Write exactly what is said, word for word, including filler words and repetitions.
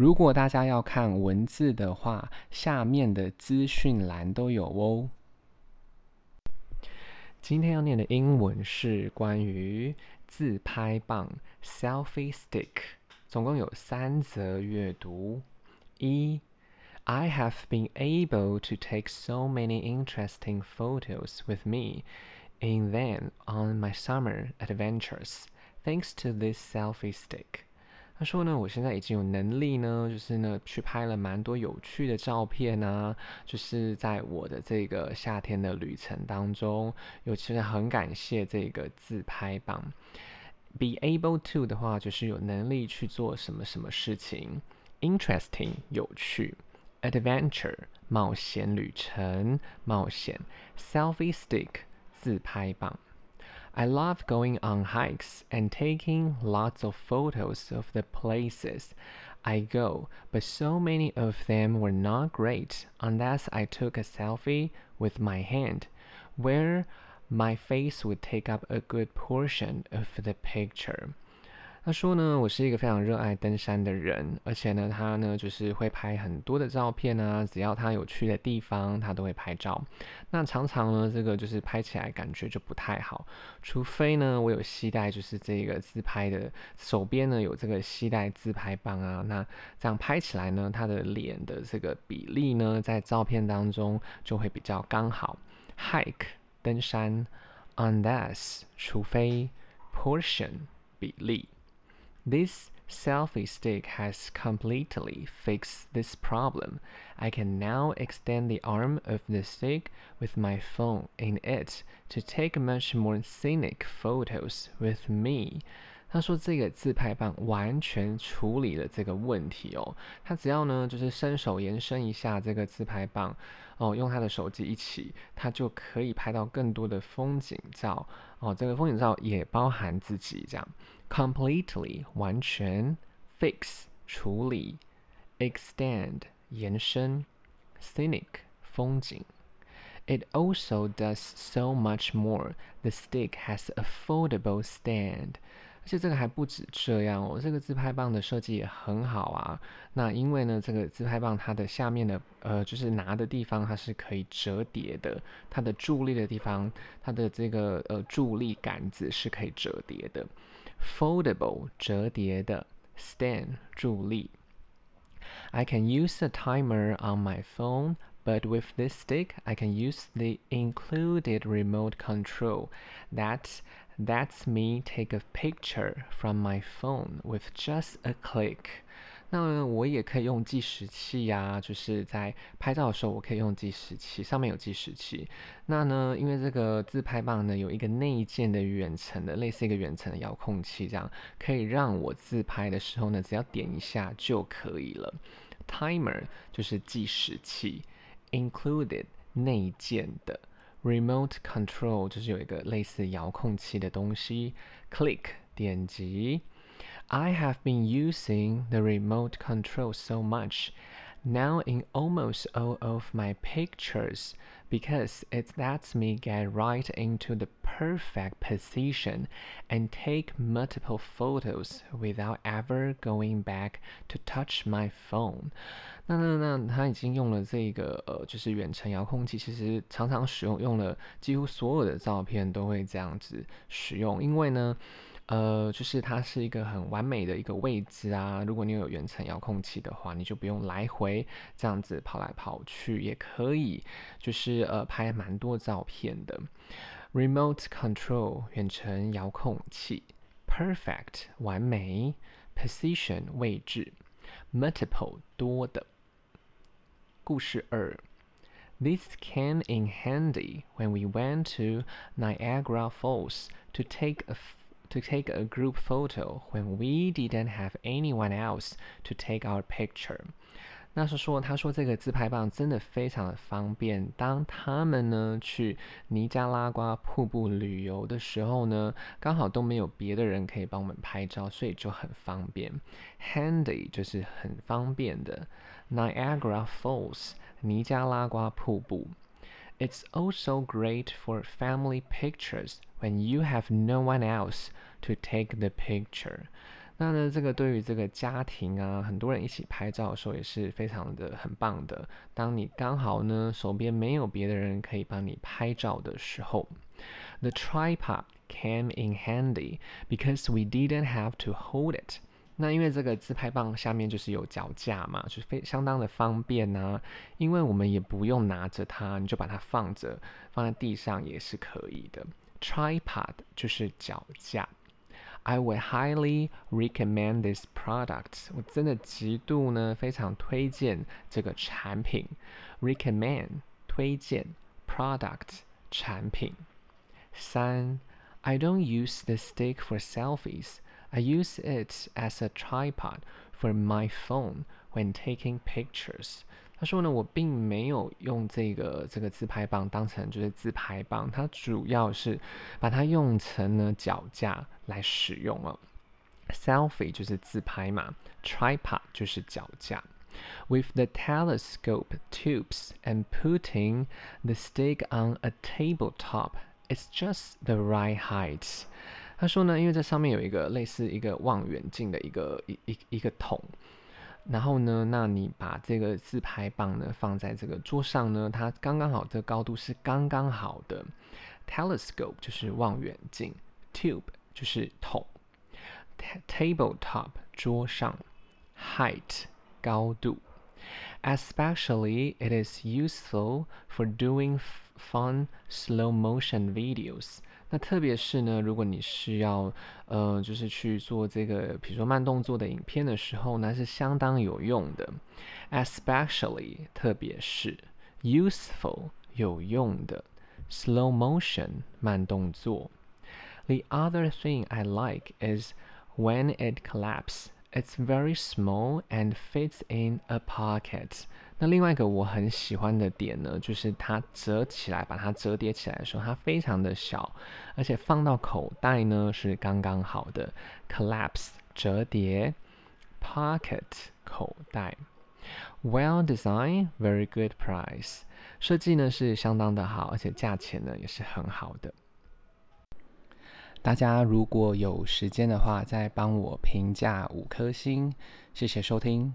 如果大家要看文字的话，下面的资讯栏都有哦。今天要念的英文是关于自拍棒 （selfie stick）， 总共有三则阅读。一 I have been able to take so many interesting photos with me in them on my summer adventures, thanks to this selfie stick. 他说呢，我现在已经有能力呢，就是呢去拍了蛮多有趣的照片啊，就是在我的这个夏天的旅程当中，尤其是很感谢这个自拍棒。Be able to 的话，就是有能力去做什么什么事情。Interesting 有趣 ，adventure 冒险旅程冒险 ，selfie stick 自拍棒。I love going on hikes and taking lots of photos of the places I go, but so many of them were not great unless I took a selfie with my hand, where my face would take up a good portion of the picture. 他说呢，我是一个非常热爱登山的人，而且呢，他呢就是会拍很多的照片啊，只要他有去的地方，他都会拍照。那常常呢，这个就是拍起来感觉就不太好，除非呢，我有携带就是这个自拍的，手边呢有这个携带自拍棒啊，那这样拍起来呢，他的脸的这个比例呢，在照片当中就会比较刚好。Hike 登山 ，unless 除非 portion 比例。This selfie stick has completely fixed this problem. I can now extend the arm of the stick with my phone in it to take much more scenic photos with me.他说这个自拍棒完全处理了这个问题哦，他只要呢就是伸手延伸一下这个自拍棒哦，用他的手机一起，他就可以拍到更多的风景照哦，这个风景照也包含自己这样。Completely 完全 ，fix 处理 ，extend 延伸 ，scenic 风景。It also does so much more. The stick has a foldable stand.而且这个还不止这样哦，这个自拍棒的设计也很好啊。那因为呢，这个自拍棒它的下面的呃，就是拿的地方它是可以折叠的，它的助力的地方，它的这个呃助力杆子是可以折叠的。Foldable 折叠的 ，stand 助力。I can use a timer on my phone.But with this stick, I can use the included remote control. That that's me take a picture from my phone with just a click. 那我也可以用计时器啊，就是在拍照的时候，我可以用计时器，上面有计时器。那呢，因为这个自拍棒呢有一个内建的远程的，类似一个远程的遥控器，这样可以让我自拍的时候呢，只要点一下就可以了。Timer 就是计时器。Included 内建的 remote control 就是有一个类似遥控器的东西 click 点击 I have been using the remote control so much now in almost all of my pictures because it lets me get right into the perfect position and take multiple photos without ever going back to touch my phone。那那那他已经用了这个呃，就是远程遥控器，其实常常使用用了几乎所有的照片都会这样子使用，因为呢，呃，就是它是一个很完美的一个位置啊。如果你有远程遥控器的话，你就不用来回这样子跑来跑去，也可以就是呃拍蛮多照片的。Remote control 远程遥控器 ，perfect 完美 ，position 位置 ，multiple 多的。故事二 This came in handy when we went to Niagara Falls to take a to take a group photo when we didn't have anyone else to take our picture. 那是说，他说这个自拍棒真的非常的方便。当他们呢去尼加拉瓜瀑布旅游的时候呢，刚好都没有别的人可以帮我们拍照，所以就很方便。Handy 就是很方便的。Niagara Falls 尼加拉瓜瀑布。It's also great for family pictures when you have no one else to take the picture. 那呢，这个对于这个家庭啊，很多人一起拍照的时候也是非常的很棒的。当你刚好呢手边没有别的人可以帮你拍照的时候 ，the tripod came in handy because we didn't have to hold it。那因为这个自拍棒下面就是有脚架嘛，就是非相当的方便啊。因为我们也不用拿着它，你就把它放着，放在地上也是可以的。Tripod 就是脚架。I would highly recommend this product. 我真的极度呢非常推荐这个产品。Recommend 推荐 ，product 产品。三 ，I don't use the stick for selfies. I use it as a tripod for my phone when taking pictures. 他说呢，我并没有用这个这个自拍棒当成就是自拍棒，它主要是把它用成呢脚架来使用了。Selfie 就是自拍嘛 ，tripod 就是脚架。With the telescope tubes and putting the stick on a tabletop, it's just the right height. 他说呢，因为这上面有一个类似一个望远镜的一个一一一个筒。然后呢，那你把这个自拍棒呢放在这个桌上呢，它刚刚好，这个高度是刚刚好的。Telescope 就是望远镜 ，tube 就是筒 ，tabletop 桌上 ，height 高度。Especially it is useful for doing fun slow motion videos. 那特别是呢，如果你是要呃，就是去做这个，比如说慢动作的影片的时候呢，是相当有用的。Especially 特别是 useful 有用的 slow motion 慢动作。The other thing I like is when it collapses. It's very small and fits in a pocket. 那另外一个我很喜欢的点呢，就是它折起来，把它折叠起来的时候，它非常的小，而且放到口袋呢是刚刚好的。Collapse 折叠 ，pocket 口袋。Well designed, very good price. 设计呢是相当的好，而且价钱呢也是很好的。大家如果有时间的话，再帮我评价五颗星，谢谢收听。